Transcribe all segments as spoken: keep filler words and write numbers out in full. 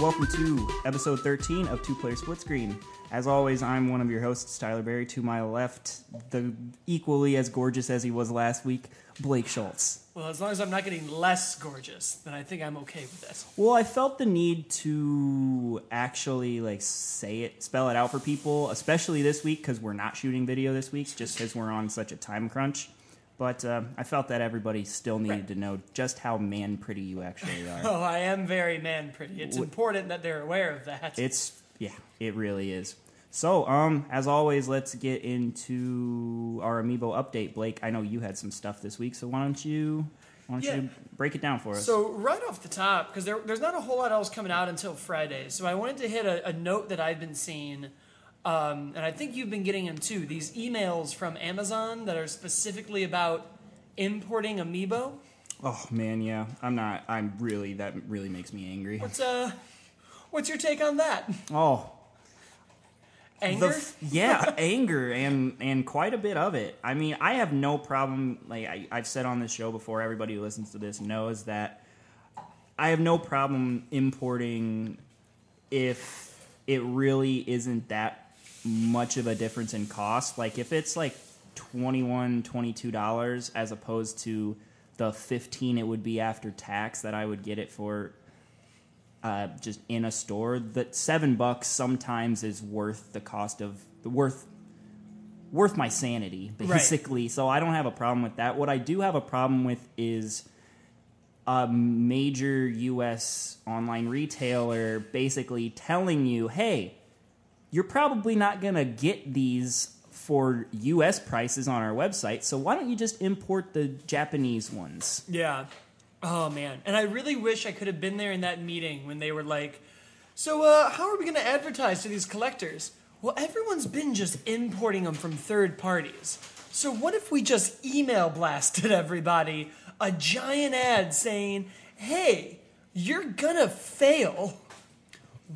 welcome to episode thirteen of Two Player Split Screen. As always, I'm one of your hosts, Tyler Berry. To my left, the equally as gorgeous as he was last week, Blake Schultz. Well, as long as I'm not getting less gorgeous, then I think I'm okay with this. Well, I felt the need to actually like say it, spell it out for people, especially this week because we're not shooting video this week just because we're on such a time crunch. But uh, I felt that everybody still needed right. to know just how man pretty you actually are. Oh, I am very man pretty. It's important that they're aware of that. It's yeah, it really is. So, um, as always, let's get into our Amiibo update. Blake, I know you had some stuff this week, so why don't you why don't yeah. you break it down for us? So right off the top, because there, there's not a whole lot else coming out until Friday, so I wanted to hit a, a note that I've been seeing. Um, and I think you've been getting them too, these emails from Amazon that are specifically about importing Amiibo. Oh man, yeah, I'm not, I'm really, that really makes me angry. What's, uh, what's your take on that? Oh. Anger? F- yeah, anger, and, and quite a bit of it. I mean, I have no problem, like I, I've said on this show before, everybody who listens to this knows that I have no problem importing if it really isn't that much of a difference in cost. Like, if it's like twenty-one dollars, twenty-two dollars as opposed to the fifteen dollars it would be after tax that I would get it for uh, just in a store, that seven bucks sometimes is worth the cost of, worth worth my sanity, basically. Right. So I don't have a problem with that. What I do have a problem with is a major U S online retailer basically telling you, hey, you're probably not going to get these for U S prices on our website, so why don't you just import the Japanese ones? Yeah. Oh, man. And I really wish I could have been there in that meeting when they were like, so uh, how are we going to advertise to these collectors? Well, everyone's been just importing them from third parties. So what if we just email blasted everybody a giant ad saying, hey, you're gonna fail.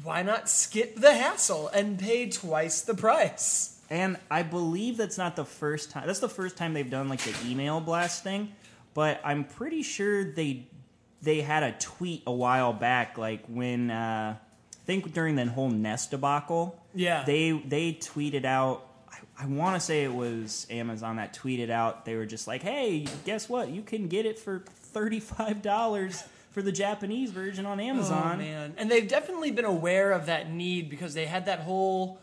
Why not skip the hassle and pay twice the price? And I believe that's not the first time. That's the first time they've done like the email blast thing. But I'm pretty sure they they had a tweet a while back, like when uh, I think during the whole Nest debacle. Yeah. They they tweeted out. I want to say it was Amazon that tweeted out. They were just like, hey, guess what? You can get it for thirty-five dollars for the Japanese version on Amazon. Oh, man. And they've definitely been aware of that need because they had that whole,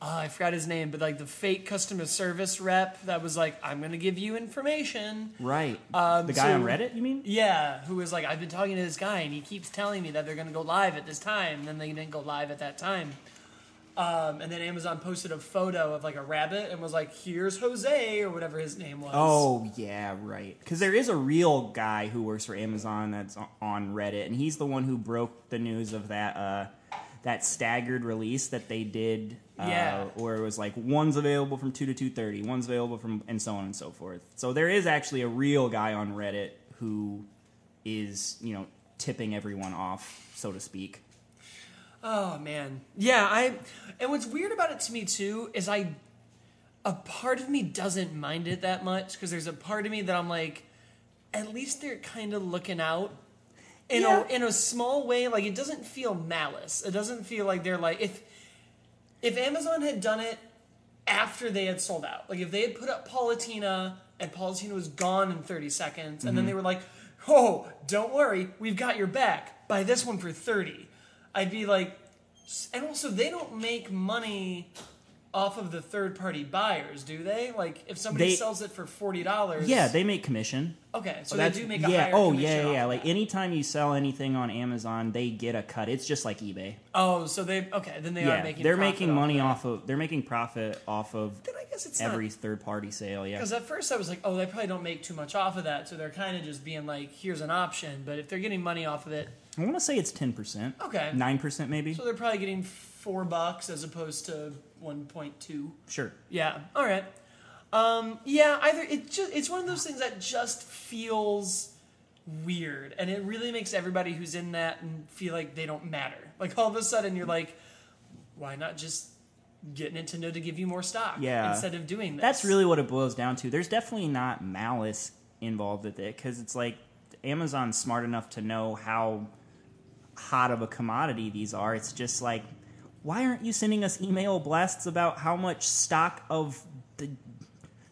uh, I forgot his name, but like the fake customer service rep that was like, I'm going to give you information. Right. Um, the guy so, on Reddit, you mean? Yeah, who was like, I've been talking to this guy and he keeps telling me that they're going to go live at this time. And then they didn't go live at that time. Um, and then Amazon posted a photo of like a rabbit and was like, here's Jose or whatever his name was. Oh, yeah, right. Because there is a real guy who works for Amazon that's on Reddit, and he's the one who broke the news of that uh, that staggered release that they did uh, yeah. where it was like one's available from two to two thirty, one's available from and so on and so forth. So there is actually a real guy on Reddit who is, you know, tipping everyone off, so to speak. Oh, man. Yeah, I. And what's weird about it to me, too, is I. A part of me doesn't mind it that much, because there's a part of me that I'm like, at least they're kind of looking out. In, yeah. a, in a small way, like, it doesn't feel malice. It doesn't feel like they're like, if if Amazon had done it after they had sold out, like, if they had put up Palutena, and Palutena was gone in thirty seconds, mm-hmm. and then they were like, oh, don't worry, we've got your back. Buy this one for thirty. I'd be like, and also they don't make money off of the third-party buyers, do they? Like, if somebody they, sells it for forty dollars... Yeah, they make commission. Okay, so well, they do make a yeah, higher oh, commission. Oh, yeah, yeah, like, anytime you sell anything on Amazon, they get a cut. It's just like eBay. Oh, so they... Okay, then they yeah, are making they're making money off of... They're making profit off of then I guess it's every not, third-party sale, yeah. Because at first I was like, oh, they probably don't make too much off of that, so they're kind of just being like, here's an option, but if they're getting money off of it... I want to say it's ten percent. Okay. nine percent maybe. So they're probably getting four bucks as opposed to one point two. Sure. Yeah. All right. Um, yeah, either it just it's one of those things that just feels weird, and it really makes everybody who's in that feel like they don't matter. Like, all of a sudden you're like, why not just get Nintendo to give you more stock yeah. instead of doing this? That's really what it boils down to. There's definitely not malice involved with it, because it's like Amazon's smart enough to know how hot of a commodity these are. It's just like, why aren't you sending us email blasts about how much stock of the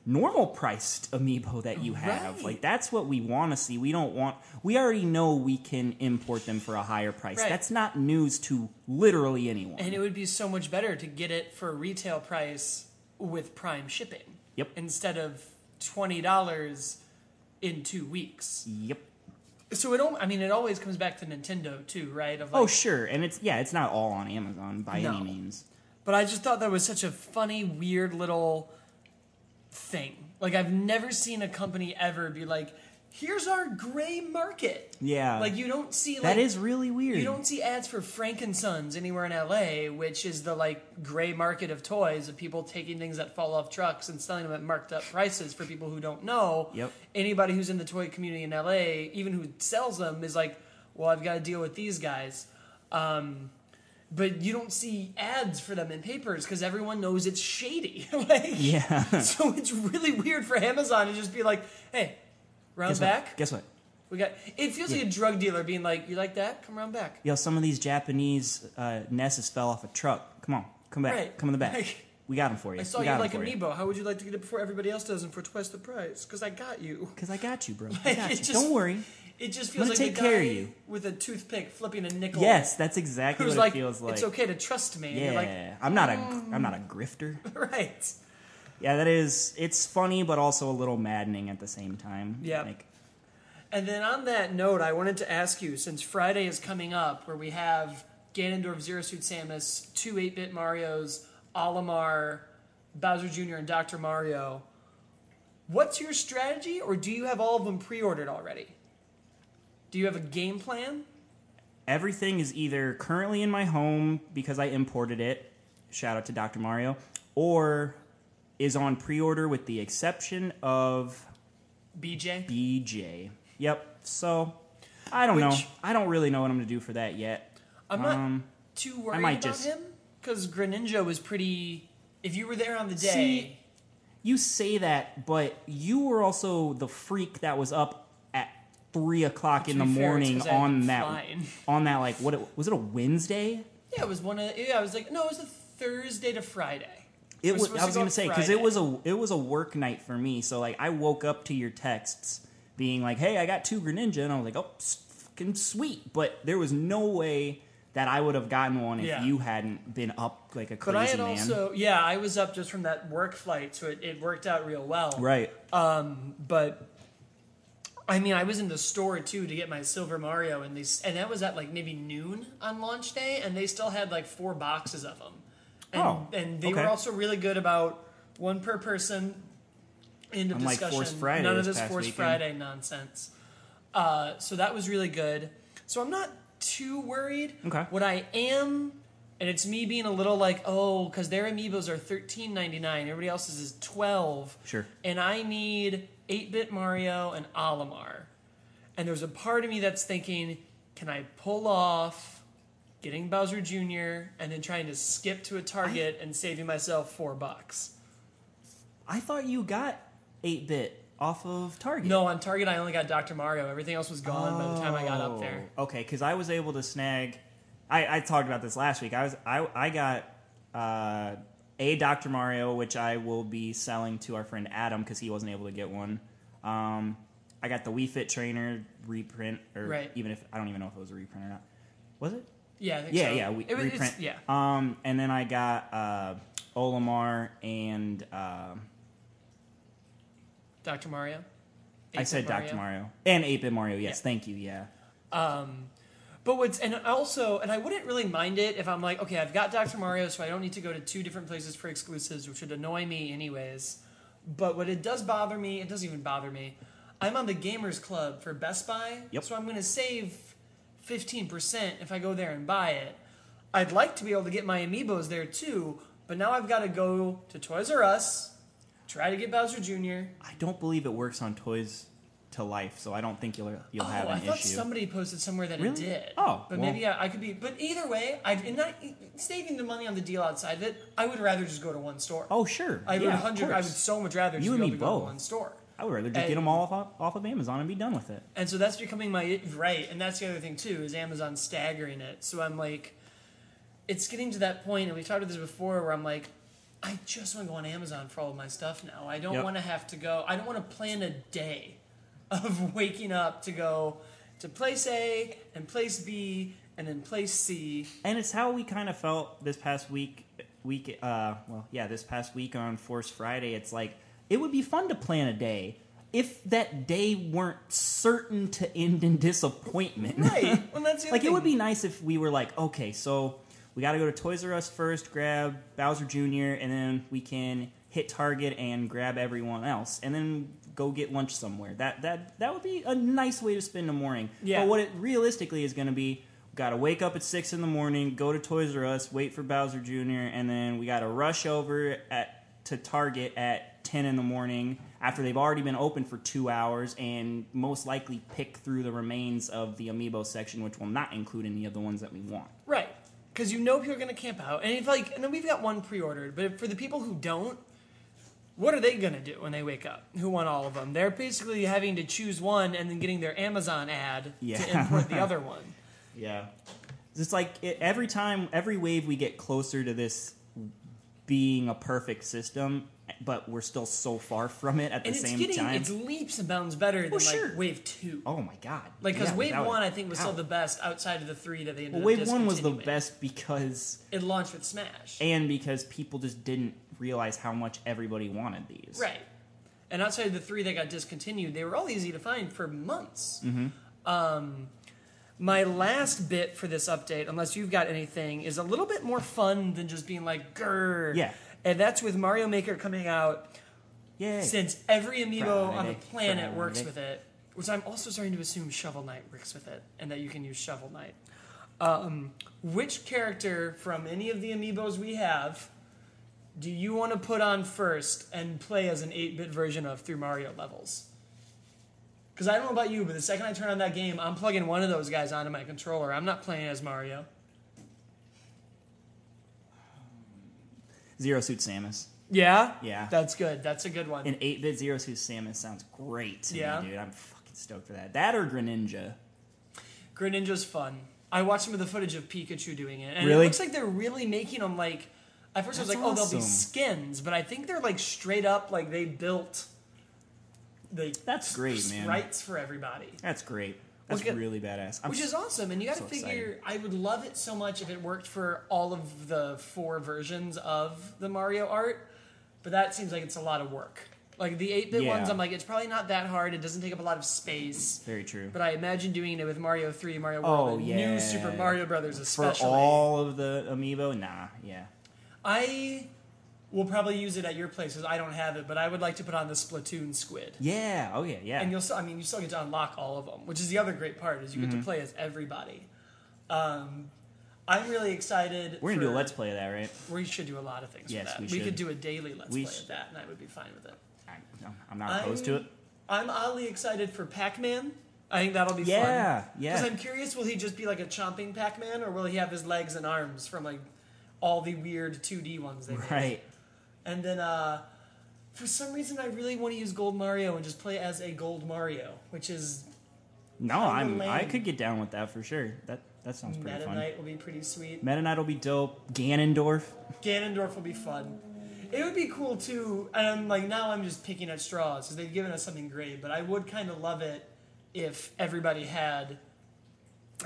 normal priced Amiibo that you have? Right. Like, that's what we want to see. We don't want, we already know we can import them for a higher price. Right. That's not news to literally anyone. And it would be so much better to get it for retail price with Prime shipping. Yep. Instead of twenty dollars in two weeks. Yep. So it, I mean, it always comes back to Nintendo too, right? Of like, oh, sure, and it's yeah, it's not all on Amazon by no. any means. But I just thought that was such a funny, weird little thing. Like, I've never seen a company ever be like, "Here's our gray market." Yeah, like you don't see like, that is really weird. You don't see ads for Frankensons anywhere in L A, which is the like gray market of toys of people taking things that fall off trucks and selling them at marked up prices for people who don't know. Yep. Anybody who's in the toy community in L A, even who sells them, is like, "Well, I've got to deal with these guys." Um, but you don't see ads for them in papers because everyone knows it's shady. like, yeah. So it's really weird for Amazon to just be like, "Hey, round Guess back. What? Guess what? We got. It feels yeah. like a drug dealer being like, "You like that? Come round back." Yo, some of these Japanese uh, Nesses fell off a truck. Come on, come back. Right. Come in the back. Like, we got them for you. I saw you like Amiibo. You. How would you like to get it before everybody else does and for twice the price? Because I got you. Because I got you, bro. Like, I got you. Just, don't worry. It just feels I'm like take the guy care of you. With a toothpick flipping a nickel. Yes, that's exactly what like, it feels like. It's okay to trust me. Yeah, like, I'm not mm. a I'm not a grifter. Right. Yeah, that is, it's funny, but also a little maddening at the same time. Yeah. Like, and then on that note, I wanted to ask you, since Friday is coming up, where we have Ganondorf, Zero Suit Samus, two eight-bit Marios, Olimar, Bowser Junior, and Doctor Mario, what's your strategy, or do you have all of them pre-ordered already? Do you have a game plan? Everything is either currently in my home, because I imported it, shout out to Doctor Mario, or is on pre-order with the exception of B J. B J. Yep. So, I don't Which, know. I don't really know what I'm going to do for that yet. I'm um, not too worried I might about just, him because Greninja was pretty... If you were there on the day... See, you say that, but you were also the freak that was up at three o'clock in the morning on that, flying. on that, like, what it, was it a Wednesday? Yeah, it was one of... Yeah, I was like, no, it was a Thursday to Friday. It was, I was going to say, because it was a it was a work night for me, so like I woke up to your texts being like, hey, I got two Greninja, and I was like, oh, fucking sweet, but there was no way that I would have gotten one if yeah. you hadn't been up like a crazy man. But I had man. also, yeah, I was up just from that work flight, so it, it worked out real well. Right. Um, but, I mean, I was in the store, too, to get my Silver Mario, and, they, and that was at like maybe noon on launch day, and they still had like four boxes of them. And, oh, and they okay. were also really good about one per person. End of I'm discussion. Like Force Friday None of this Force weekend. Friday nonsense. Uh, so that was really good. So I'm not too worried. Okay. What I am, and it's me being a little like, oh, because their Amiibos are thirteen ninety-nine. Everybody else's is twelve. Sure. And I need eight-bit Mario and Olimar. And there's a part of me that's thinking, can I pull off getting Bowser Junior, and then trying to skip to a Target I, and saving myself four bucks. I thought you got eight-bit off of Target. No, on Target I only got Doctor Mario. Everything else was gone oh, by the time I got up there. Okay, because I was able to snag... I, I talked about this last week. I was I, I got uh, a Doctor Mario, which I will be selling to our friend Adam because he wasn't able to get one. Um, I got the Wii Fit Trainer reprint, or right. even if I don't even know if it was a reprint or not. Was it? Yeah, I think yeah, so. yeah. We, it, reprint. Yeah. Um, and then I got uh, Olimar and uh, Doctor Mario. I said Mario. Doctor Mario and eight-bit Mario. Yes, yeah. thank you. Yeah. Um, but what's and also and I wouldn't really mind it if I'm like, okay, I've got Doctor Mario, so I don't need to go to two different places for exclusives, which would annoy me anyways. But what it does bother me, it doesn't even bother me. I'm on the Gamers Club for Best Buy, yep. so I'm going to save fifteen percent if I go there and buy it. I'd like to be able to get my Amiibos there too, but now I've got to go to Toys R Us, try to get Bowser Junior I don't believe it works on Toys to Life, so I don't think you'll you'll oh, have an issue. I thought issue. somebody posted somewhere that really? it did. Oh, But well. maybe I, I could be... But either way, I've in not saving the money on the deal outside of it, I would rather just go to one store. Oh, sure. I yeah, would one hundred, I would so much rather just you be able to both. go to one store. I would rather just and, get them all off, off of Amazon and be done with it. And so that's becoming my... Right, and that's the other thing, too, is Amazon staggering it. So I'm like... It's getting to that point, and we've talked about this before, where I'm like, I just want to go on Amazon for all of my stuff now. I don't yep. want to have to go... I don't want to plan a day of waking up to go to place A and place B and then place C. And it's how we kind of felt this past week... week uh, well, yeah, this past week on Force Friday. It's like... It would be fun to plan a day if that day weren't certain to end in disappointment. Right. Well, that's the like, thing. It would be nice if we were like, okay, so we got to go to Toys R Us first, grab Bowser Junior, and then we can hit Target and grab everyone else, and then go get lunch somewhere. That that that would be a nice way to spend the morning. Yeah. But what it realistically is going to be, got to wake up at six in the morning, go to Toys R Us, wait for Bowser Junior, and then we got to rush over at to Target at ten in the morning after they've already been open for two hours, and most likely pick through the remains of the Amiibo section, which will not include any of the ones that we want. Right. Because you know people are going to camp out. And if like, and then we've got one pre-ordered, but for the people who don't, what are they going to do when they wake up? Who want all of them? They're basically having to choose one and then getting their Amazon ad yeah. to import the other one. Yeah. It's like it, every time, every wave we get closer to this being a perfect system, but we're still so far from it at the same time. And it's leaps and bounds better than, like, Wave two. Oh, my God. Like, because Wave one, I think, was still the best outside of the three that they ended up discontinuing. Wave one was the best because... It launched with Smash. And because people just didn't realize how much everybody wanted these. Right. And outside of the three that got discontinued, they were all easy to find for months. Mm-hmm. Um, my last bit for this update, unless you've got anything, is a little bit more fun than just being like, grrr. Yeah. And that's with Mario Maker coming out. Yay. Since every Amiibo Friday. on the planet Friday. works with it, which I'm also starting to assume Shovel Knight works with it, and that you can use Shovel Knight. Um, which character from any of the Amiibos we have do you want to put on first and play as an eight-bit version of through Mario levels? Because I don't know about you, but the second I turn on that game, I'm plugging one of those guys onto my controller. I'm not playing as Mario. Zero Suit Samus. Yeah? Yeah. That's good. That's a good one. An eight-bit Zero Suit Samus sounds great to yeah. me, dude. I'm fucking stoked for that. That or Greninja? Greninja's fun. I watched some of the footage of Pikachu doing it. And really? It looks like they're really making them, like... At first That's I was like, awesome. oh, they'll be skins. But I think they're, like, straight up, like, they built... They That's great, man. Sprites for everybody. That's great. That's which, really badass. I'm which is awesome, and you got to so figure, excited. I would love it so much if it worked for all of the four versions of the Mario art, but that seems like it's a lot of work. Like, the eight-bit yeah. ones, I'm like, it's probably not that hard, it doesn't take up a lot of space. Very true. But I imagine doing it with Mario three, Mario World, oh, and yeah. new Super Mario Brothers especially. For all of the Amiibo? Nah, yeah. I... We'll probably use it at your place because I don't have it, but I would like to put on the Splatoon squid. Yeah, oh yeah, yeah. And you'll still, I mean, you still get to unlock all of them, which is the other great part, is you mm-hmm. get to play as everybody. Um, I'm really excited. We're going to do a Let's Play of that, right? We should do a lot of things yes, with that. We, should. we could do a daily Let's we Play sh- of that, and I would be fine with it. I, no, I'm not opposed I'm, to it. I'm oddly excited for Pac-Man. I think that'll be yeah, fun. Yeah, yeah. Because I'm curious, will he just be like a chomping Pac-Man, or will he have his legs and arms from like all the weird two D ones they made? Right. And then, uh, for some reason, I really want to use Gold Mario and just play as a Gold Mario, which is no, I'm lame. I could get down with that for sure. That that sounds pretty Meta fun. Meta Knight will be pretty sweet. Meta Knight will be dope. Ganondorf. Ganondorf will be fun. It would be cool too. And like now, I'm just picking at straws because they've given us something great. But I would kind of love it if everybody had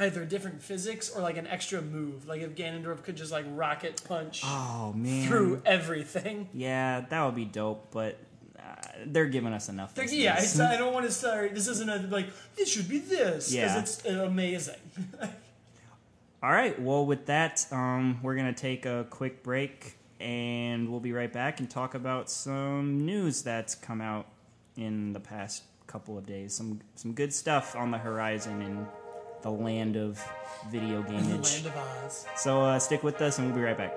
either different physics or like an extra move. Like if Ganondorf could just like rocket punch oh, man. through everything. Yeah, that would be dope, but uh, they're giving us enough. Yeah, it's, I don't want to start. This isn't a, like, this should be this. Because yeah. it's amazing. All right, well, with that, um, we're going to take a quick break and we'll be right back and talk about some news that's come out in the past couple of days. Some, some good stuff on the horizon and the land of video gameage. The land of Oz. So uh, stick with us and we'll be right back.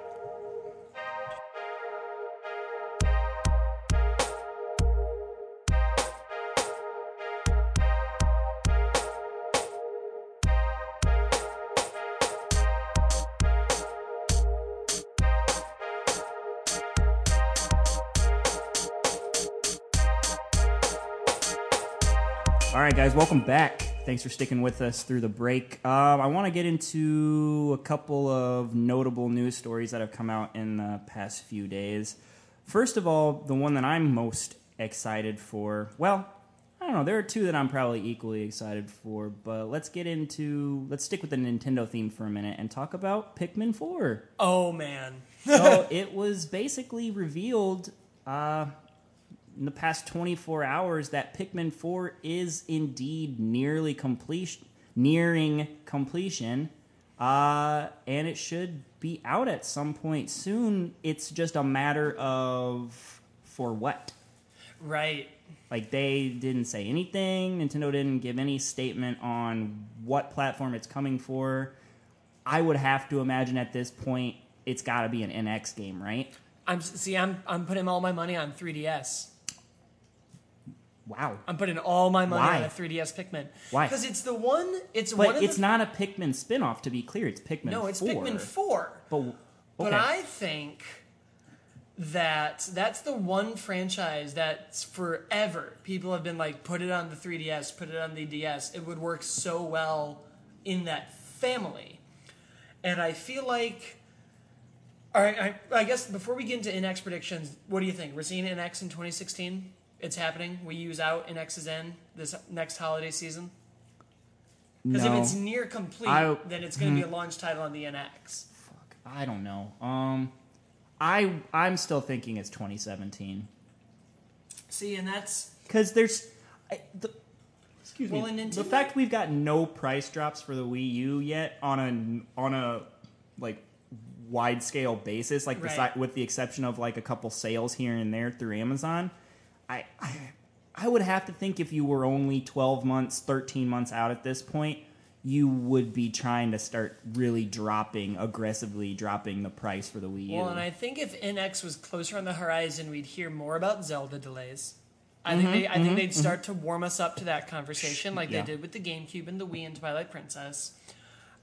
All right, guys, welcome back. Thanks for sticking with us through the break. Um, I want to get into a couple of notable news stories that have come out in the past few days. First of all, the one that I'm most excited for, well, I don't know, there are two that I'm probably equally excited for, but let's get into, let's stick with the Nintendo theme for a minute and talk about Pikmin four. Oh, man. So it was basically revealed uh, in the past twenty-four hours that Pikmin four is indeed nearly completion, nearing completion, uh, and it should be out at some point soon. It's just a matter of for what. Right. Like, they didn't say anything. Nintendo didn't give any statement on what platform it's coming for. I would have to imagine at this point it's got to be an N X game, right? I'm see. I'm I'm putting all my money on three D S. Wow. I'm putting all my money Why? on a three D S Pikmin. Why? Because it's the one. It's but one. But it's the... not a Pikmin spinoff, to be clear. It's Pikmin. No, it's four. Pikmin four. But okay. But I think that that's the one franchise that's forever people have been like, put it on the three D S, put it on the D S. It would work so well in that family, and I feel like. All right, I, I guess before we get into N X predictions, what do you think? We're seeing N X in twenty sixteen. It's happening. Wii U's out. N X is in this next holiday season. Because no. if it's near complete, I, then it's going to hmm. be a launch title on the N X. Fuck, I don't know. Um, I I'm still thinking it's twenty seventeen. See, and that's because there's, I, the, excuse well, me, the fact we've got no price drops for the Wii U yet on a on a like. wide scale basis, like right. the, with the exception of like a couple sales here and there through Amazon, I, I I would have to think if you were only twelve months, thirteen months out at this point, you would be trying to start really dropping, aggressively dropping the price for the Wii U. Well, and I think if N X was closer on the horizon, we'd hear more about Zelda delays. I mm-hmm, think they, I mm-hmm, think they'd mm-hmm. start to warm us up to that conversation like yeah. they did with the GameCube and the Wii and Twilight Princess.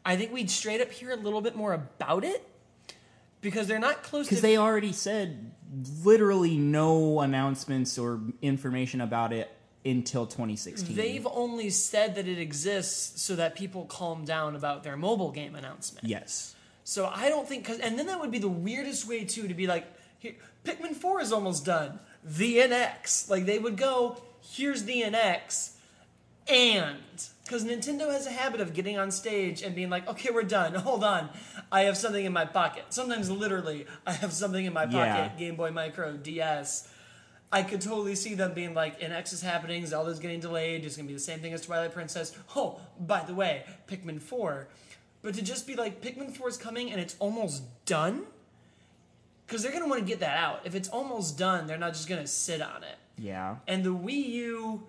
I think we'd straight up hear a little bit more about it. Because they're not close to... Because they already said literally no announcements or information about it until twenty sixteen. They've only said that it exists so that people calm down about their mobile game announcement. Yes. So I don't think... Cause, and then that would be the weirdest way, too, to be like, here, Pikmin four is almost done. The N X. Like, they would go, here's the N X, and... Because Nintendo has a habit of getting on stage and being like, okay, we're done. Hold on. I have something in my pocket. Sometimes literally, I have something in my pocket. Yeah. Game Boy Micro, D S. I could totally see them being like, N X is happening, Zelda's getting delayed, it's going to be the same thing as Twilight Princess. Oh, by the way, Pikmin four. But to just be like, Pikmin four is coming and it's almost done? Because they're going to want to get that out. If it's almost done, they're not just going to sit on it. Yeah. And the Wii U...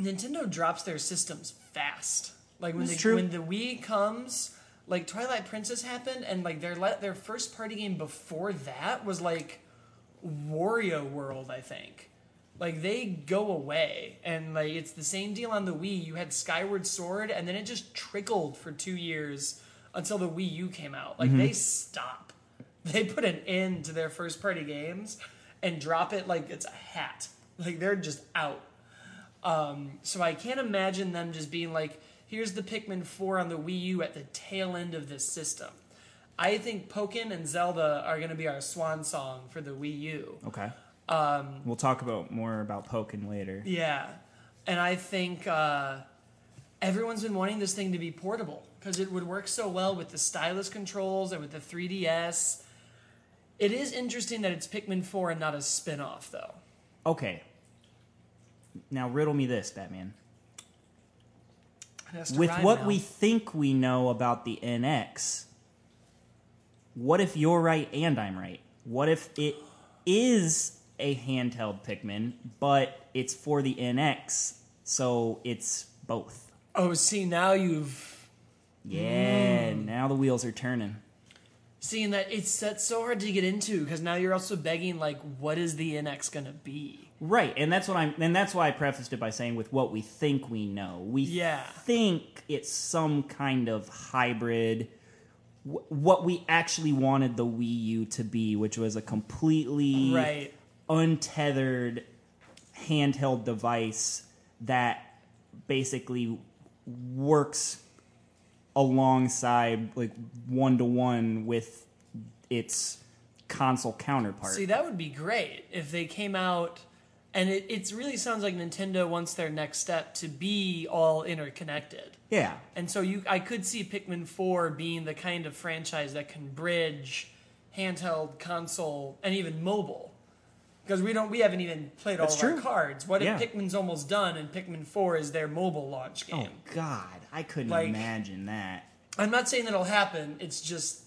Nintendo drops their systems fast. Like when, they, when the Wii comes, like Twilight Princess happened, and like their their first party game before that was like Wario World, I think. Like they go away, and like it's the same deal on the Wii. You had Skyward Sword, and then it just trickled for two years until the Wii U came out. Like mm-hmm. they stop. They put an end to their first party games and drop it like it's a hat. Like they're just out. Um, so I can't imagine them just being like, here's the Pikmin four on the Wii U at the tail end of this system. I think Pokken and Zelda are going to be our swan song for the Wii U. Okay. Um, we'll talk about more about Pokken later. Yeah. And I think uh, everyone's been wanting this thing to be portable because it would work so well with the stylus controls and with the three D S. It is interesting that it's Pikmin four and not a spin-off, though. Okay. Now, riddle me this, Batman. With what now. we think we know about the N X, what if you're right and I'm right? What if it is a handheld Pikmin, but it's for the N X, so it's both? Oh, see, now you've... Yeah, mm. now the wheels are turning. Seeing that it's that's so hard to get into because now you're also begging like, what is the N X gonna be? Right, and that's what I'm, and that's why I prefaced it by saying with what we think we know. We yeah. think it's some kind of hybrid. W- what we actually wanted the Wii U to be, which was a completely right. untethered handheld device that basically works alongside, like, one-to-one with its console counterpart. See, that would be great if they came out... And it it's really sounds like Nintendo wants their next step to be all interconnected. Yeah. And so you, I could see Pikmin four being the kind of franchise that can bridge handheld, console, and even mobile. Because we don't, we haven't even played all That's of true. our cards. What yeah. if Pikmin's almost done and Pikmin four is their mobile launch game? Oh, God. I couldn't like, imagine that. I'm not saying that'll happen. It's just...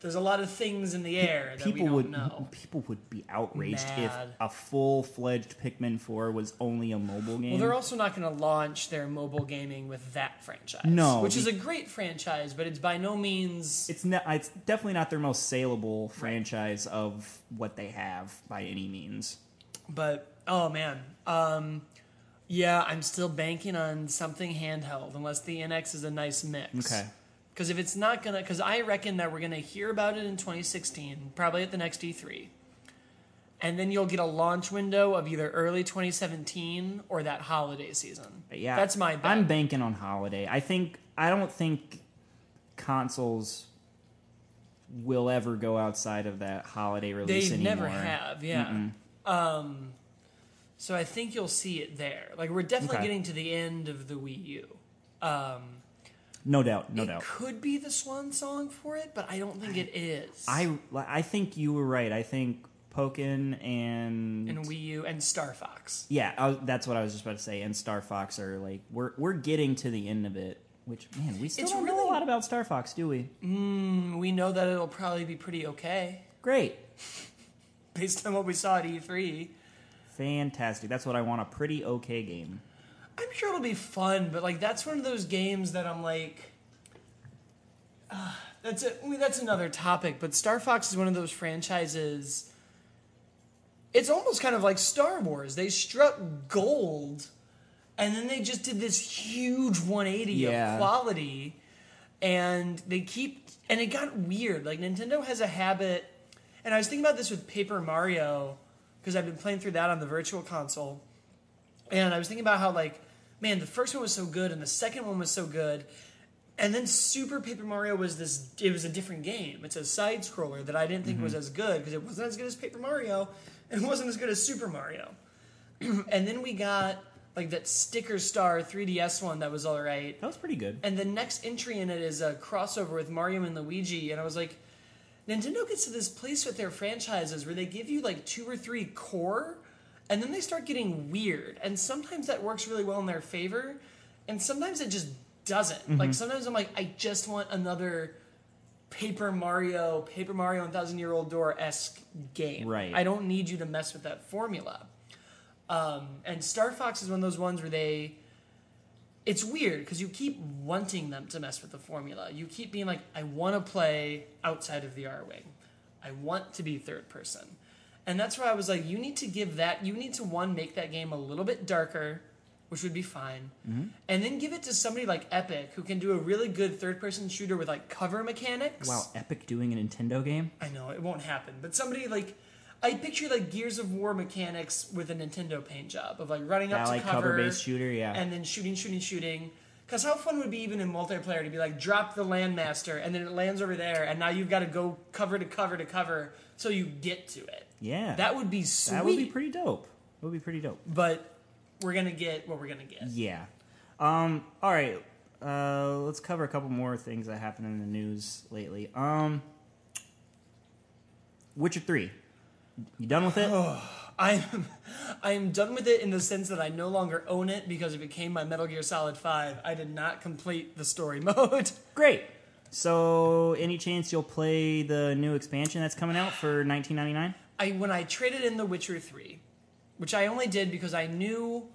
There's a lot of things in the air people that we don't would, know. People would be outraged Mad. if a full-fledged Pikmin four was only a mobile game. Well, they're also not going to launch their mobile gaming with that franchise. No. Which is a great franchise, but it's by no means... It's, ne- it's definitely not their most saleable franchise of what they have by any means. But, oh man. Um, yeah, I'm still banking on something handheld, unless the N X is a nice mix. Okay. Because if it's not going to... Because I reckon that we're going to hear about it in twenty sixteen, probably at the next E three. And then you'll get a launch window of either early twenty seventeen or that holiday season. Yeah. That's my bet. I'm banking on holiday. I think... I don't think consoles will ever go outside of that holiday release they anymore. They never have, yeah. Um, so I think you'll see it there. Like, we're definitely okay. getting to the end of the Wii U. Um... No doubt, no it doubt. It could be the swan song for it, but I don't think it is. I, I think you were right. I think Pokken and... And Wii U and Star Fox. Yeah, I, that's what I was just about to say. And Star Fox are like... We're we're getting to the end of it, which, man, we still it's don't really, know a lot about Star Fox, do we? Mm, we know that it'll probably be pretty okay. Great. Based on what we saw at E three. Fantastic. That's what I want, a pretty okay game. I'm sure it'll be fun, but like that's one of those games that I'm like, uh, that's a, that's another topic. But Star Fox is one of those franchises. It's almost kind of like Star Wars. They struck gold, and then they just did this huge one eighty yeah. of quality, and they keep and it got weird. Like Nintendo has a habit, and I was thinking about this with Paper Mario because I've been playing through that on the Virtual Console. And I was thinking about how, like, man, the first one was so good, and the second one was so good, and then Super Paper Mario was this, it was a different game. It's a side-scroller that I didn't think mm-hmm. was as good, because it wasn't as good as Paper Mario, and it wasn't as good as Super Mario. And then we got, like, that Sticker Star three D S one that was all right. That was pretty good. And the next entry in it is a crossover with Mario and Luigi, and I was like, Nintendo gets to this place with their franchises where they give you, like, two or three core... And then they start getting weird. And sometimes that works really well in their favor. And sometimes it just doesn't. Mm-hmm. Like, sometimes I'm like, I just want another Paper Mario, Paper Mario and Thousand Year Old Door-esque game. Right. I don't need you to mess with that formula. Um, and Star Fox is one of those ones where they... It's weird, because you keep wanting them to mess with the formula. You keep being like, I want to play outside of the R-Wing. I want to be third person. And that's why I was like, you need to give that, you need to, one, make that game a little bit darker, which would be fine, mm-hmm. and then give it to somebody like Epic, who can do a really good third-person shooter with, like, cover mechanics. Wow, Epic doing a Nintendo game? I know, it won't happen. But somebody, like, I picture, like, Gears of War mechanics with a Nintendo paint job, of, like, running up to like cover. cover-based shooter, yeah. And then shooting, shooting, shooting. Because how fun would it be even in multiplayer to be like, drop the landmaster, and then it lands over there, and now you've got to go cover to cover to cover so you get to it. Yeah. That would be sweet. That would be pretty dope. It would be pretty dope. But we're going to get what we're going to get. Yeah. Um, all right. Uh, let's cover a couple more things that happened in the news lately. Um, Witcher three. You done with it? I'm, I'm done with it in the sense that I no longer own it because it became my Metal Gear Solid five. I did not complete the story mode. Great. So any chance you'll play the new expansion that's coming out for nineteen ninety-nine dollars? I, when I traded in The Witcher three, which I only did because I knew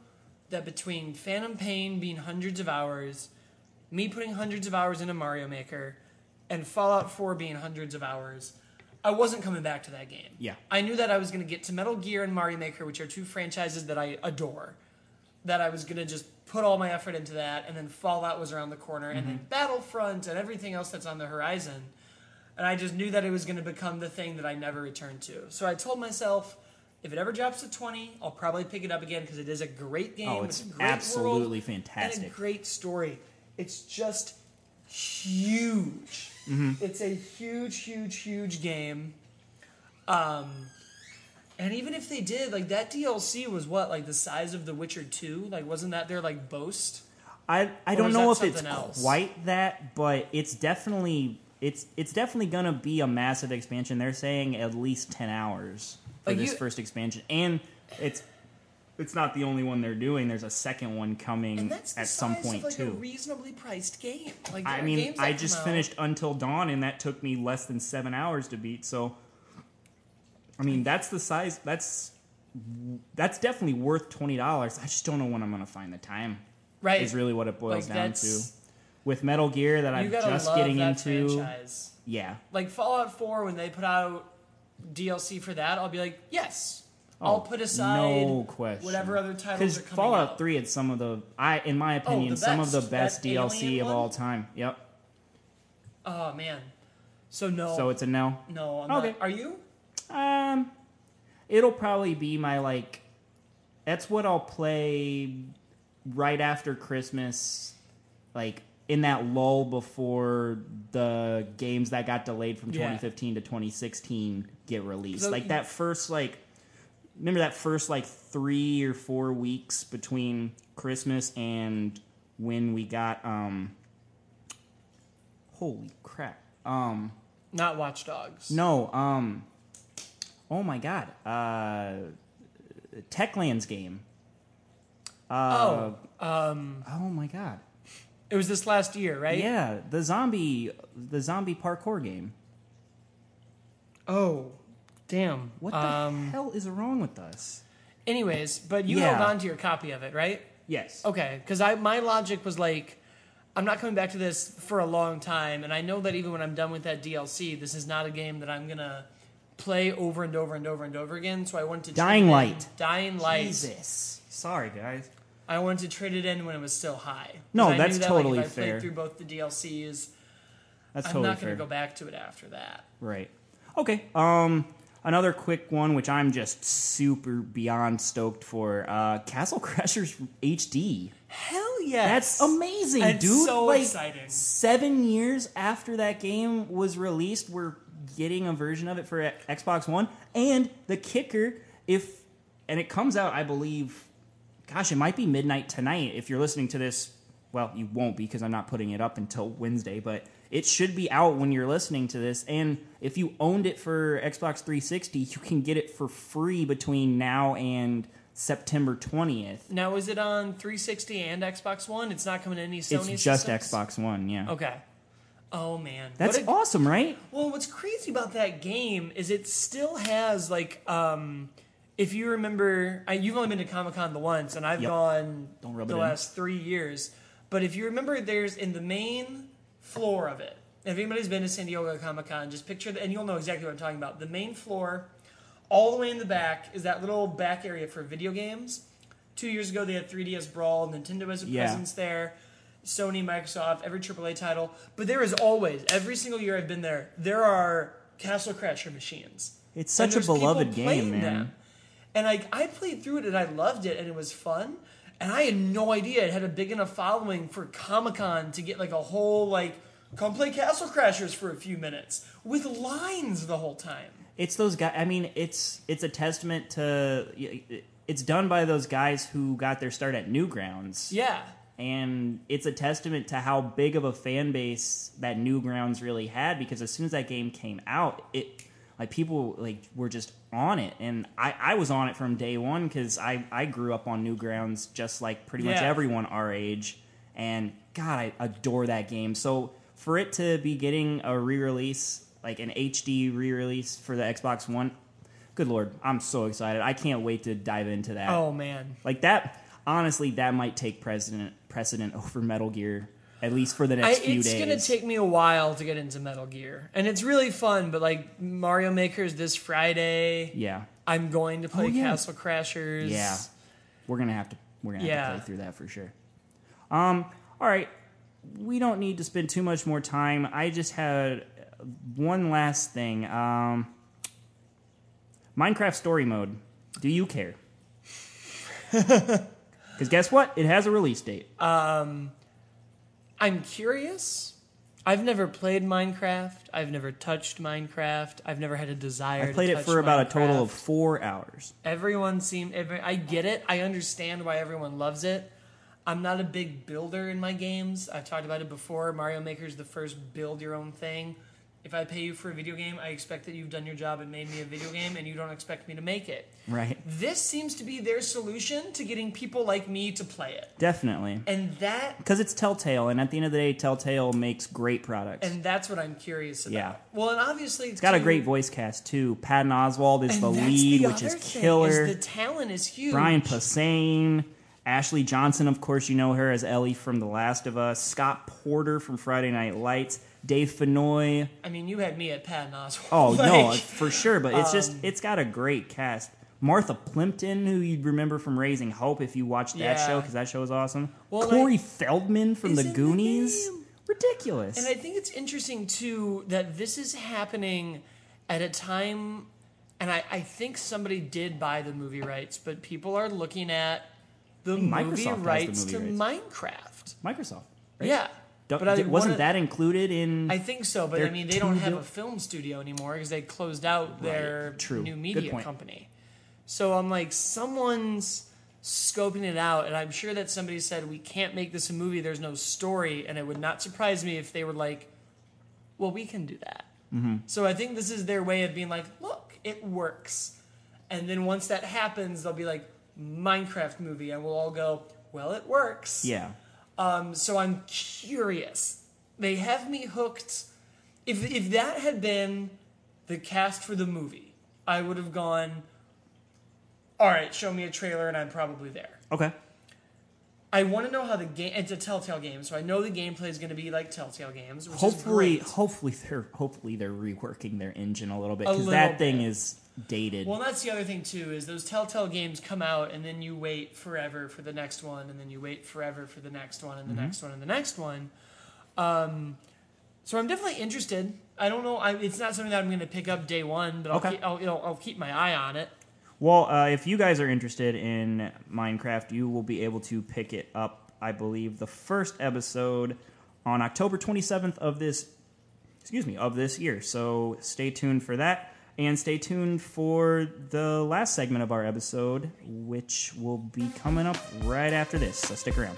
that between Phantom Pain being hundreds of hours, me putting hundreds of hours into Mario Maker, and Fallout four being hundreds of hours, I wasn't coming back to that game. Yeah. I knew that I was going to get to Metal Gear and Mario Maker, which are two franchises that I adore, that I was going to just put all my effort into that, and then Fallout was around the corner, mm-hmm. and then Battlefront and everything else that's on the horizon. And I just knew that it was going to become the thing that I never returned to. So I told myself, If it ever drops to twenty, I'll probably pick it up again because it is a great game. Oh, it's, it's a great absolutely world, fantastic. And a great story. It's just huge. Mm-hmm. It's a huge, huge, huge game. Um, and even if they did, like, that D L C was what, like the size of The Witcher two? Like, wasn't that their, like, boast? I I or don't know if it's else? quite that, but it's definitely it's it's definitely gonna be a massive expansion. They're saying at least ten hours for like this you, first expansion, and it's it's not the only one they're doing. There's a second one coming and that's the at some size point of like too. A reasonably priced game. Like I mean, games I just finished Until Dawn, and that took me less than seven hours to beat. So, I mean, that's the size. That's that's definitely worth twenty dollars. I just don't know when I'm gonna find the time. Right. Is really what it boils like down to. With Metal Gear that I'm just getting that into. Franchise. Yeah. Like Fallout four, when they put out D L C for that, I'll be like, yes. Oh, I'll put aside no question. whatever other titles are coming out. Because Fallout three had some of the, I in my opinion, oh, some of the best that D L C of one? all time. Yep. Oh, man. So no. So it's a no? No. I'm okay. Not. Are you? Um, it'll probably be my, like, that's what I'll play right after Christmas, like in that lull before the games that got delayed from twenty fifteen yeah. to twenty sixteen get released. So, like that first, like, remember that first, like, three or four weeks between Christmas and when we got, um, holy crap. Um, not Watch Dogs. No. Um, oh my God. Uh, Techland's game. Uh, oh, um, oh my God! It was this last year, right? Yeah, the zombie, the zombie parkour game. Oh, damn! What the um, hell is wrong with us? Anyways, but you yeah. held on to your copy of it, right? Yes. Okay, because I my logic was like, I'm not coming back to this for a long time, and I know that even when I'm done with that D L C, this is not a game that I'm gonna play over and over and over and over again. So I wanted to Dying Light, Dying Light, Jesus. Sorry, guys. I wanted to trade it in when it was still high. No, I that's knew that, totally like, if I fair. I played through both the D L Cs. That's I'm totally not going to go back to it after that. Right. Okay. Um, another quick one, which I'm just super beyond stoked for. Uh, Castle Crashers H D. Hell yes. That's amazing, that's dude. That's so like, exciting. Seven years after that game was released, we're getting a version of it for Xbox One. And the kicker, if and it comes out, I believe... Gosh, it might be midnight tonight if you're listening to this. Well, you won't be because I'm not putting it up until Wednesday, but it should be out when you're listening to this. And if you owned it for Xbox three sixty, you can get it for free between now and September twentieth. Now, is it on three sixty and Xbox One? It's not coming to any Sony systems? It's just Xbox One, yeah. Okay. Oh, man. That's a, awesome, right? Well, what's crazy about that game is it still has, like, um... if you remember, I, you've only been to Comic-Con the once, and I've yep. gone the last in. three years. But if you remember, there's in the main floor of it. If anybody's been to San Diego Comic-Con, just picture that, and you'll know exactly what I'm talking about. The main floor, all the way in the back, is that little back area for video games. Two years ago, they had three D S Brawl. Nintendo has a yeah. presence there. Sony, Microsoft, every triple A title. But there is always, every single year I've been there, there are Castle Crasher machines. It's such a beloved game, man. Them. And I, I played through it, and I loved it, and it was fun. And I had no idea it had a big enough following for Comic-Con to get, like, a whole, like, come play Castle Crashers for a few minutes with lines the whole time. It's those guys. I mean, it's it's a testament to... It's done by those guys who got their start at Newgrounds. Yeah. And it's a testament to how big of a fan base that Newgrounds really had, because as soon as that game came out, it... Like, people, like, were just on it. And I, I was on it from day one because I, I grew up on Newgrounds just like pretty much yeah. everyone our age. And, God, I adore that game. So, for it to be getting a re-release, like an H D re-release for the Xbox One, good Lord, I'm so excited. I can't wait to dive into that. Oh, man. Like, that, honestly, that might take precedent, precedent over Metal Gear. At least for the next I, few it's days. It's going to take me a while to get into Metal Gear. And it's really fun, but, like, Mario Maker's this Friday. Yeah. I'm going to play oh, yeah. Castle Crashers. Yeah. We're going to have to we're gonna yeah. have to play through that for sure. Um, all right. We don't need to spend too much more time. I just had one last thing. Um, Minecraft Story Mode. Do you care? Because guess what? It has a release date. Um, I'm curious. I've never played Minecraft. I've never touched Minecraft. I've never had a desire to touch Minecraft. I played it for about a total of four hours. Everyone seemed... Every, I get it. I understand why everyone loves it. I'm not a big builder in my games. I've talked about it before. Mario Maker is the first build-your-own thing. If I pay you for a video game, I expect that you've done your job and made me a video game, and you don't expect me to make it. Right. This seems to be their solution to getting people like me to play it. Definitely. And that... Because it's Telltale, and at the end of the day, Telltale makes great products. And that's what I'm curious about. Yeah. Well, and obviously... It's got too, a great voice cast, too. Patton Oswalt is the lead, the which is killer. Is the talent is huge. Brian Posehn... Ashley Johnson, of course, you know her as Ellie from The Last of Us. Scott Porter from Friday Night Lights. Dave Fennoy. I mean, you had me at Patton Oswalt. Oh, like, no, for sure. But it's um, just, it's got a great cast. Martha Plimpton, who you'd remember from Raising Hope if you watched that yeah. show, because that show is awesome. Well, Corey like, Feldman from The Goonies. The Ridiculous. And I think it's interesting, too, that this is happening at a time, and I, I think somebody did buy the movie rights, but people are looking at the movie rights the movie to rights. Minecraft. Microsoft, right? Yeah. Don't, but I, wasn't of, that included in... I think so, but I mean, they don't have a film studio anymore because they closed out their right. True. New media company. So I'm like, someone's scoping it out, and I'm sure that somebody said, we can't make this a movie, there's no story, and it would not surprise me if they were like, well, we can do that. Mm-hmm. So I think this is their way of being like, look, it works. And then once that happens, they'll be like, Minecraft movie, and we'll all go, well, it works. Yeah. Um, so I'm curious. They have me hooked. If if that had been the cast for the movie, I would have gone, all right, show me a trailer, and I'm probably there. Okay. I want to know how the game... It's a Telltale game, so I know the gameplay is going to be like Telltale games, which hopefully, is great. Hopefully they're, hopefully they're reworking their engine a little bit, because that thing bit. is... dated. Well, that's the other thing, too, is those Telltale games come out, and then you wait forever for the next one, and then you wait forever for the next one, and the mm-hmm. next one, and the next one. Um, so I'm definitely interested. I don't know. I, it's not something that I'm going to pick up day one, but I'll, okay. keep, I'll, I'll, I'll keep my eye on it. Well, uh, if you guys are interested in Minecraft, you will be able to pick it up, I believe, the first episode on October twenty-seventh of this, excuse me, of this year. So stay tuned for that. And stay tuned for the last segment of our episode, which will be coming up right after this. So stick around.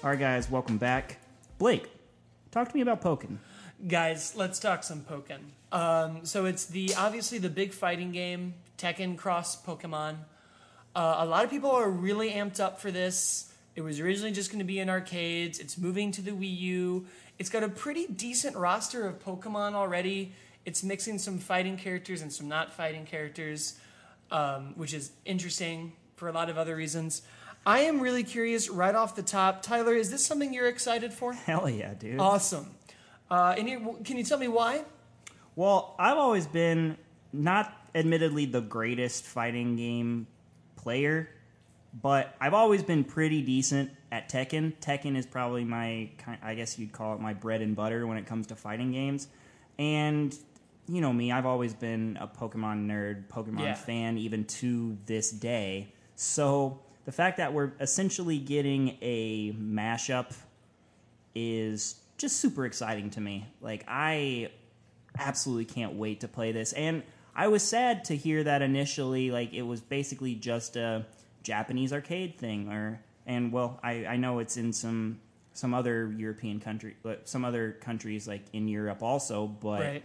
All right, guys, welcome back. Blake, talk to me about Pokken. Guys, let's talk some Pokken. Um, so it's the obviously the big fighting game, Tekken cross Pokemon. Uh, a lot of people are really amped up for this. It was originally just going to be in arcades. It's moving to the Wii U. It's got a pretty decent roster of Pokemon already. It's mixing some fighting characters and some not fighting characters, um, which is interesting for a lot of other reasons. I am really curious right off the top. Tyler, is this something you're excited for? Hell yeah, dude. Awesome. Uh, and you, can you tell me why? Well, I've always been not admittedly the greatest fighting game player, but I've always been pretty decent at Tekken. Tekken is probably my, I guess you'd call it my bread and butter when it comes to fighting games. And you know me, I've always been a Pokemon nerd, Pokemon yeah. fan, even to this day. So the fact that we're essentially getting a mashup is... just super exciting to me. Like, I absolutely can't wait to play this. And I was sad to hear that initially, like, it was basically just a Japanese arcade thing. Or and, well, I, I know it's in some some other European country, some other countries, like, in Europe also. But right.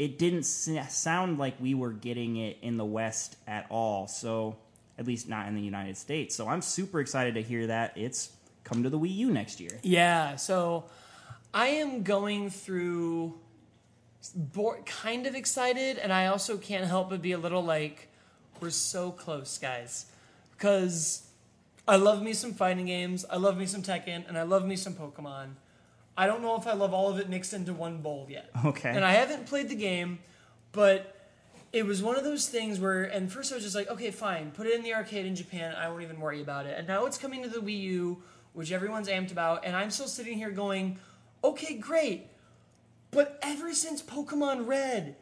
it didn't sound like we were getting it in the West at all. So, at least not in the United States. So, I'm super excited to hear that it's come to the Wii U next year. Yeah, so... I am going through bo- kind of excited, and I also can't help but be a little like, we're so close, guys. Because I love me some fighting games, I love me some Tekken, and I love me some Pokemon. I don't know if I love all of it mixed into one bowl yet. Okay. And I haven't played the game, but It was one of those things where, and first I was just like, okay, fine, put it in the arcade in Japan, I won't even worry about it. And now it's coming to the Wii U, which everyone's amped about, and I'm still sitting here going, okay, great, but ever since Pokemon Red,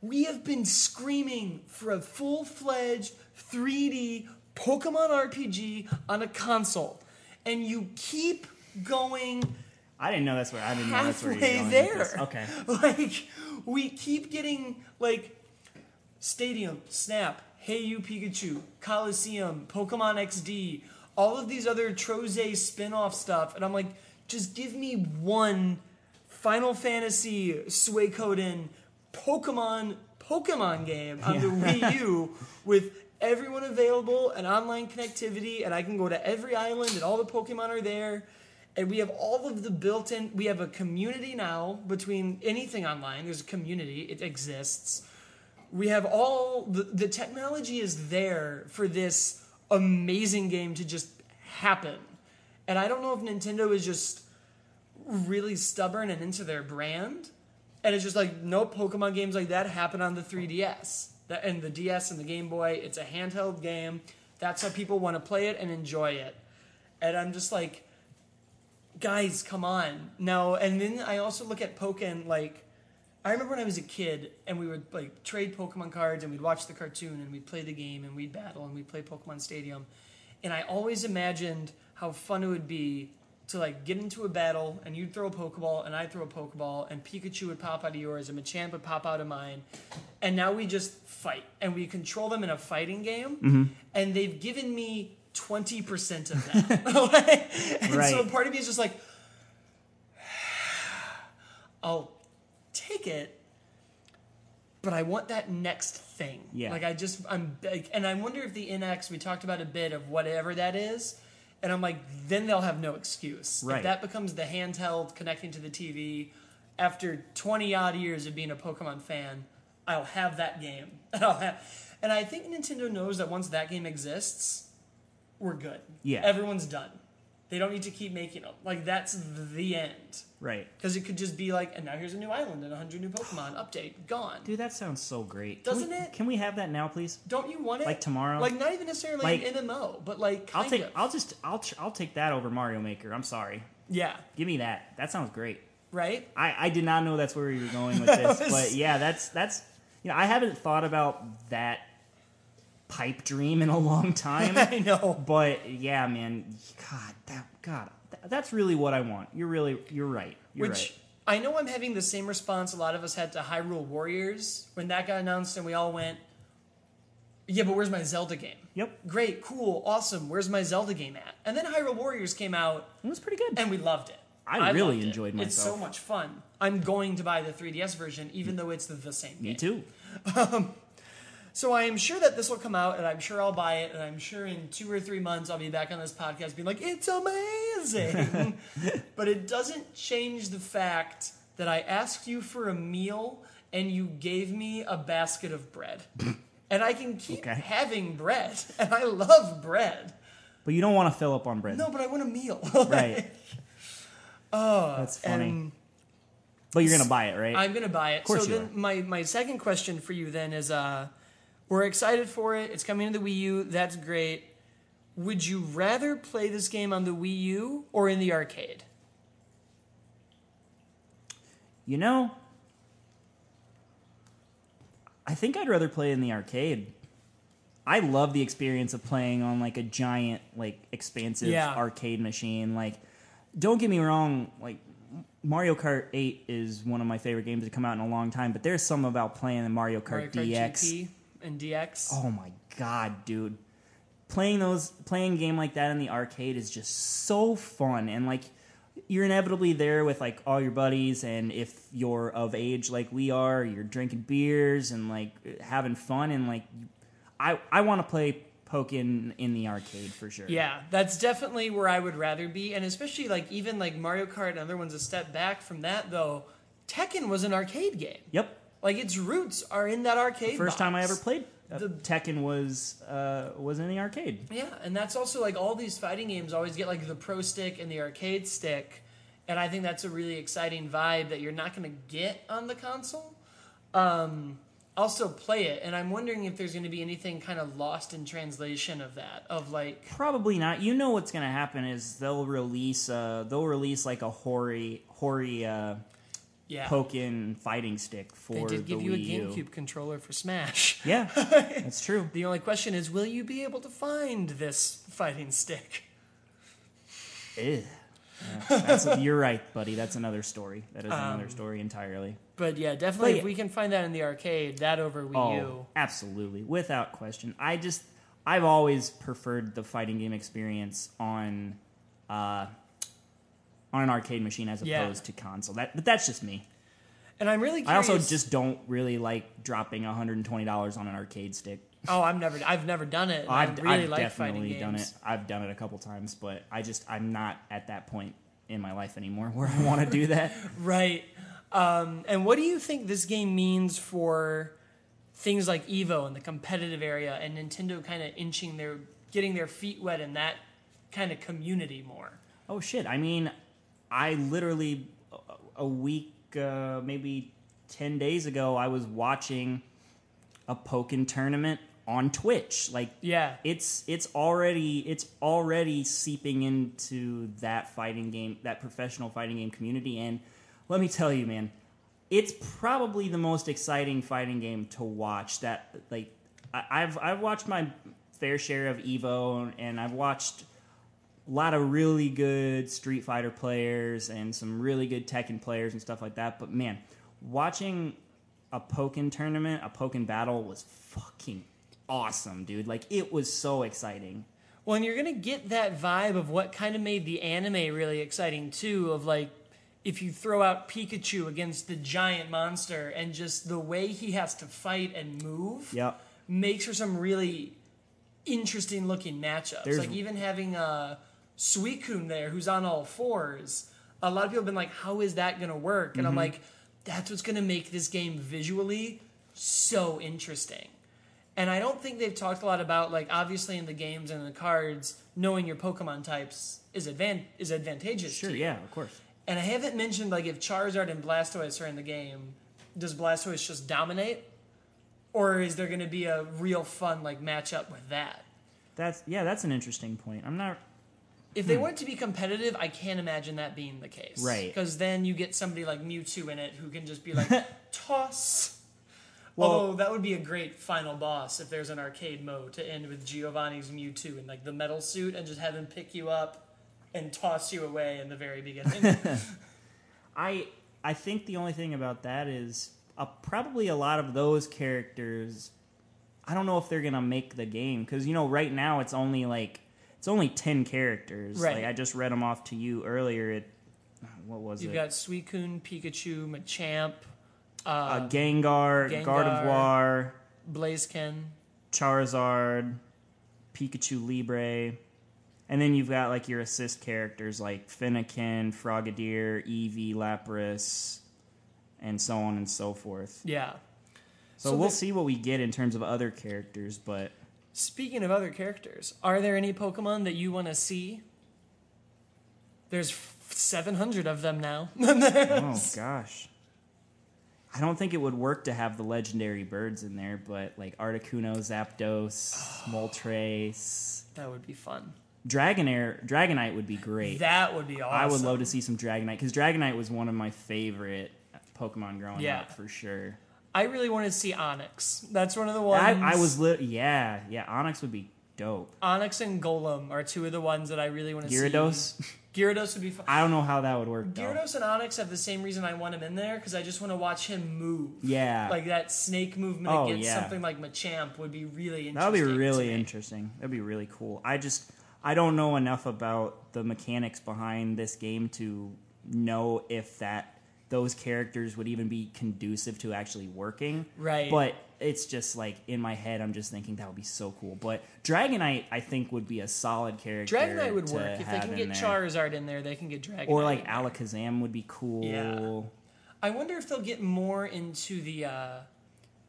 we have been screaming for a full-fledged three D Pokemon R P G on a console, and you keep going. I didn't know that's where I didn't know that's where you're going there. With this. Okay, like we keep getting like. Stadium, Snap, Hey You Pikachu, Coliseum, Pokemon X D, all of these other Troze spin-off stuff. And I'm like, just give me one Final Fantasy Suikoden Pokemon Pokemon game on yeah. the Wii U with everyone available and online connectivity. And I can go to every island and all the Pokemon are there. And we have all of the built-in... We have a community now between anything online. There's a community. It exists. We have all, the, the technology is there for this amazing game to just happen. And I don't know if Nintendo is just really stubborn and into their brand. And it's just like, no Pokemon games like that happen on the three D S. That, and the D S and the Game Boy, it's a handheld game. That's how people want to play it and enjoy it. And I'm just like, guys, come on. No, and then I also look at Pokken like, I remember when I was a kid and we would like trade Pokemon cards and we'd watch the cartoon and we'd play the game and we'd battle and we'd play Pokemon Stadium. And I always imagined how fun it would be to like get into a battle and you'd throw a Pokeball and I'd throw a Pokeball and Pikachu would pop out of yours and Machamp would pop out of mine. And now we just fight and we control them in a fighting game. Mm-hmm. And they've given me twenty percent of that. And right. So part of me is just like, I'll take it, but I want that next thing. Yeah. Like I just, I'm, like, and I wonder if the N X, we talked about a bit of whatever that is, and I'm like, then they'll have no excuse. Right. If that becomes the handheld connecting to the T V, after twenty odd years of being a Pokemon fan, I'll have that game. And I'll have, and I think Nintendo knows that once that game exists, we're good. Yeah. Everyone's done. They don't need to keep making them. Like, that's the end. Right. Because it could just be like, and now here's a new island and one hundred new Pokemon. Update. Gone. Dude, that sounds so great. Doesn't can we, it? Can we have that now, please? Don't you want it? Like, tomorrow? Like, not even necessarily like, an M M O, but, like, kind I'll take, of. I'll just, I'll tr- I'll take that over Mario Maker. I'm sorry. Yeah. Give me that. That sounds great. Right? I, I did not know that's where you were going with this. was... But, yeah, that's, that's, you know, I haven't thought about that pipe dream in a long time. I know, but yeah, man, God, that, God, that, that's really what I want. You're really, you're right. You're Which right. I know I'm having the same response a lot of us had to Hyrule Warriors when that got announced, and we all went, "Yeah, but where's my Zelda game?" Yep, great, cool, awesome. Where's my Zelda game at? And then Hyrule Warriors came out. It was pretty good, and we loved it. I, I really enjoyed it. myself. It's so much fun. I'm going to buy the three D S version, even though it's the, the same. Me game. too. Um, So I am sure that this will come out, and I'm sure I'll buy it, and I'm sure in two or three months I'll be back on this podcast being like, it's amazing. But it doesn't change the fact that I asked you for a meal, and you gave me a basket of bread. And I can keep okay. having bread, and I love bread. But you don't want to fill up on bread. No, but I want a meal. like, right. Oh, that's funny. And, but you're going to buy it, right? I'm going to buy it. Of course so you then are. my my second question for you then is... uh. We're excited for it. It's coming to the Wii U. That's great. Would you rather play this game on the Wii U or in the arcade? You know, I think I'd rather play in the arcade. I love the experience of playing on like a giant, like expansive yeah. arcade machine. Like, don't get me wrong, like Mario Kart eight is one of my favorite games to come out in a long time, but there's something about playing the Mario Kart, Mario Kart D X. G P. And D X. Oh my god, dude. Playing those playing a game like that in the arcade is just so fun, and like you're inevitably there with like all your buddies, and if you're of age like we are, you're drinking beers and like having fun, and like I I want to play Pokken in the arcade for sure. Yeah, that's definitely where I would rather be, and especially like even like Mario Kart and other ones a step back from that though. Tekken was an arcade game. Yep. Like, its roots are in that arcade box. The first time I ever played uh, the, Tekken was uh, was in the arcade. Yeah, and that's also, like, all these fighting games always get, like, the pro stick and the arcade stick. And I think that's a really exciting vibe that you're not going to get on the console. Um, also play it, and I'm wondering if there's going to be anything kind of lost in translation of that, of like... Probably not. You know what's going to happen is they'll release, uh, they'll release like a hoary, hoary uh, yeah. Pokken fighting stick for the Wii U. They did give you a GameCube controller for Smash. Yeah, that's true. The only question is, will you be able to find this fighting stick? Ew. Yeah, that's a, you're right, buddy. That's another story. That is um, another story entirely. But yeah, definitely, but if we can find that in the arcade, that over Wii oh, U. Absolutely, without question. I just, I've always preferred the fighting game experience on, uh, on an arcade machine as yeah. opposed to console. That, but that's just me. And I'm really curious. I also just don't really like dropping one hundred twenty dollars on an arcade stick. Oh, I've never, I've never done it. I really I've like definitely fighting done games. it. I've done it a couple times, but I just, I'm not at that point in my life anymore where I want to do that. Right. Um, and what do you think this game means for things like Evo and the competitive area, and Nintendo kind of inching their, getting their feet wet in that kind of community more? Oh shit! I mean, I literally a week, uh, maybe ten days ago, I was watching a Pokken tournament on Twitch. Like, yeah, it's it's already it's already seeping into that fighting game, that professional fighting game community. And let me tell you, man, it's probably the most exciting fighting game to watch. That like I, I've I've watched my fair share of Evo, and I've watched a lot of really good Street Fighter players and some really good Tekken players and stuff like that. But man, watching a Pokken tournament, a Pokken battle was fucking awesome, dude. Like, it was so exciting. Well, and you're going to get that vibe of what kind of made the anime really exciting, too, of, like, if you throw out Pikachu against the giant monster and just the way he has to fight and move yep. makes for some really interesting-looking matchups. There's... Like, even having uh, Suicune there, who's on all fours, a lot of people have been like, how is that going to work? And mm-hmm. I'm like... That's what's going to make this game visually so interesting. And I don't think they've talked a lot about, like, obviously in the games and in the cards, knowing your Pokemon types is advan- is advantageous Sure, to you. Yeah, of course. And I haven't mentioned, like, if Charizard and Blastoise are in the game, does Blastoise just dominate? Or is there going to be a real fun, like, matchup with that? That's Yeah, that's an interesting point. I'm not... If they hmm. want it to be competitive, I can't imagine that being the case. Right. Because then you get somebody like Mewtwo in it who can just be like, toss. Well, although that would be a great final boss if there's an arcade mode to end with Giovanni's Mewtwo in like the metal suit and just have him pick you up and toss you away in the very beginning. I I think the only thing about that is uh, probably a lot of those characters, I don't know if they're going to make the game. Because, you know, right now it's only like... It's only ten characters. Right. Like, I just read them off to you earlier. It, what was You've it? You've got Suicune, Pikachu, Machamp, uh, uh, Gengar, Gengar, Gardevoir, Blaziken, Charizard, Pikachu Libre. And then you've got, like, your assist characters like Finnegan, Frogadier, Eevee, Lapras, and so on and so forth. Yeah. So, so we'll see what we get in terms of other characters, but... Speaking of other characters, are there any Pokemon that you want to see? There's seven hundred of them now. Oh, gosh. I don't think it would work to have the legendary birds in there, but like Articuno, Zapdos, oh, Moltres. That would be fun. Dragonair, Dragonite would be great. That would be awesome. I would love to see some Dragonite, because Dragonite was one of my favorite Pokemon growing yeah. up, for sure. I really want to see Onix. That's one of the ones... I, I was... Li- yeah, yeah. Onix would be dope. Onix and Golem are two of the ones that I really want to Gyarados? see. Gyarados? Gyarados would be fun. I don't know how that would work, though. Gyarados and Onix have the same reason I want him in there, because I just want to watch him move. Yeah. Like, that snake movement oh, against yeah. something like Machamp would be really interesting. That would be really interesting. That would be really cool. I just... I don't know enough about the mechanics behind this game to know if that... those characters would even be conducive to actually working. Right. But it's just like, in my head, I'm just thinking that would be so cool. But Dragonite, I think, would be a solid character. Dragonite would work. If they can get Charizard in there, they can get Dragonite. Or like Alakazam would be cool. Yeah. I wonder if they'll get more into the uh,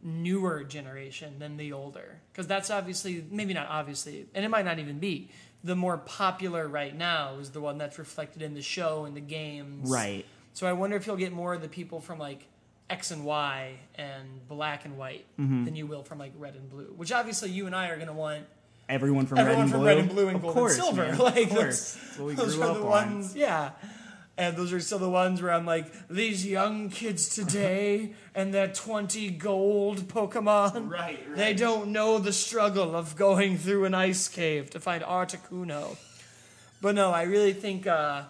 newer generation than the older. Because that's obviously, maybe not obviously, and it might not even be, the more popular right now is the one that's reflected in the show and the games. Right. So I wonder if you'll get more of the people from, like, X and Y and black and white mm-hmm. than you will from like red and blue, which obviously you and I are going to want everyone from, everyone red, and from red and blue and of gold course, and silver. Man, like, of course. That's what we those grew are up the on. Ones, yeah. And those are still the ones where I'm like, these young kids today and their twenty gold Pokemon. Right, right. They don't know the struggle of going through an ice cave to find Articuno. But no, I really think uh,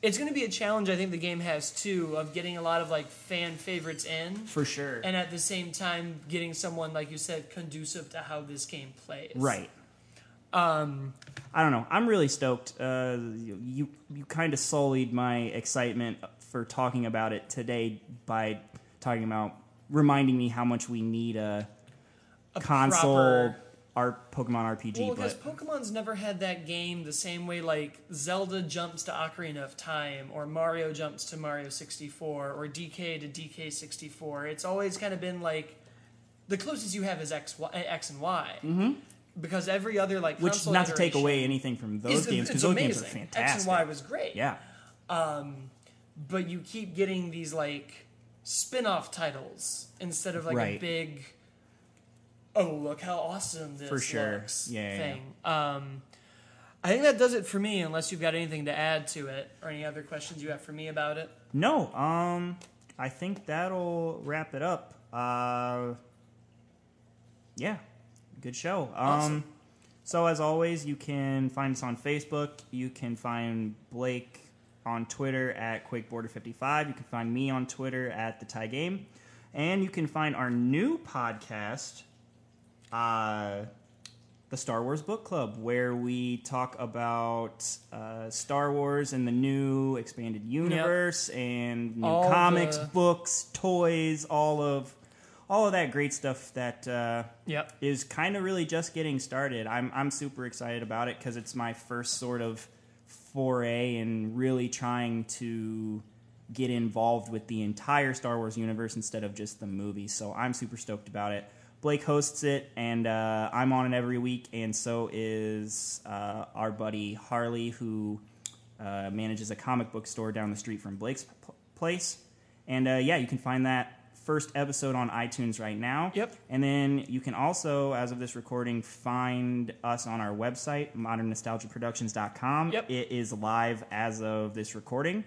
it's going to be a challenge I think the game has, too, of getting a lot of, like, fan favorites in. For sure. And at the same time, getting someone, like you said, conducive to how this game plays. Right. Um, I don't know. I'm really stoked. Uh, you you kind of sullied my excitement for talking about it today by talking about reminding me how much we need a, a console our Pokemon R P G. Well, because but, Pokemon's never had that game the same way like Zelda jumps to Ocarina of Time or Mario jumps to Mario sixty-four or D K to D K sixty-four. It's always kind of been like the closest you have is X, y, X and Y. Mm-hmm. Because every other, like, which, not to take away anything from those games, because those games are fantastic. X and Y was great. Yeah. Um, but you keep getting these, like, spin-off titles instead of, like, right. a big, oh, look how awesome this for sure. looks yeah, thing. Yeah. Um, I think that does it for me, unless you've got anything to add to it, or any other questions you have for me about it. No. Um, I think that'll wrap it up. Uh, yeah. Good show. Um, awesome. So, as always, you can find us on Facebook. You can find Blake on Twitter at Quake Border fifty-five. You can find me on Twitter at The Tie Game. And you can find our new podcast, uh, The Star Wars Book Club, where we talk about uh, Star Wars and the new expanded universe yep. and new all comics, the... books, toys, all of... all of that great stuff that uh, yep. is kind of really just getting started. I'm I'm super excited about it because it's my first sort of foray in really trying to get involved with the entire Star Wars universe instead of just the movies. So I'm super stoked about it. Blake hosts it, and uh, I'm on it every week, and so is uh, our buddy Harley, who uh, manages a comic book store down the street from Blake's p- place. And uh, yeah, you can find that first episode on iTunes right now. Yep. And then you can also, as of this recording, find us on our website, modern nostalgia productions dot com. Yep. It is live as of this recording.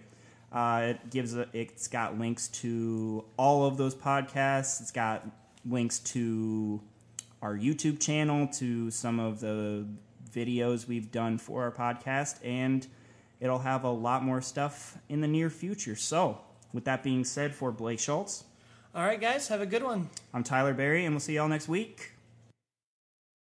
Uh, it gives a, it's got links to all of those podcasts. It's got links to our YouTube channel, to some of the videos we've done for our podcast, and it'll have a lot more stuff in the near future. So, with that being said, for Blake Schultz, all right, guys, have a good one. I'm Tyler Berry, and we'll see y'all next week.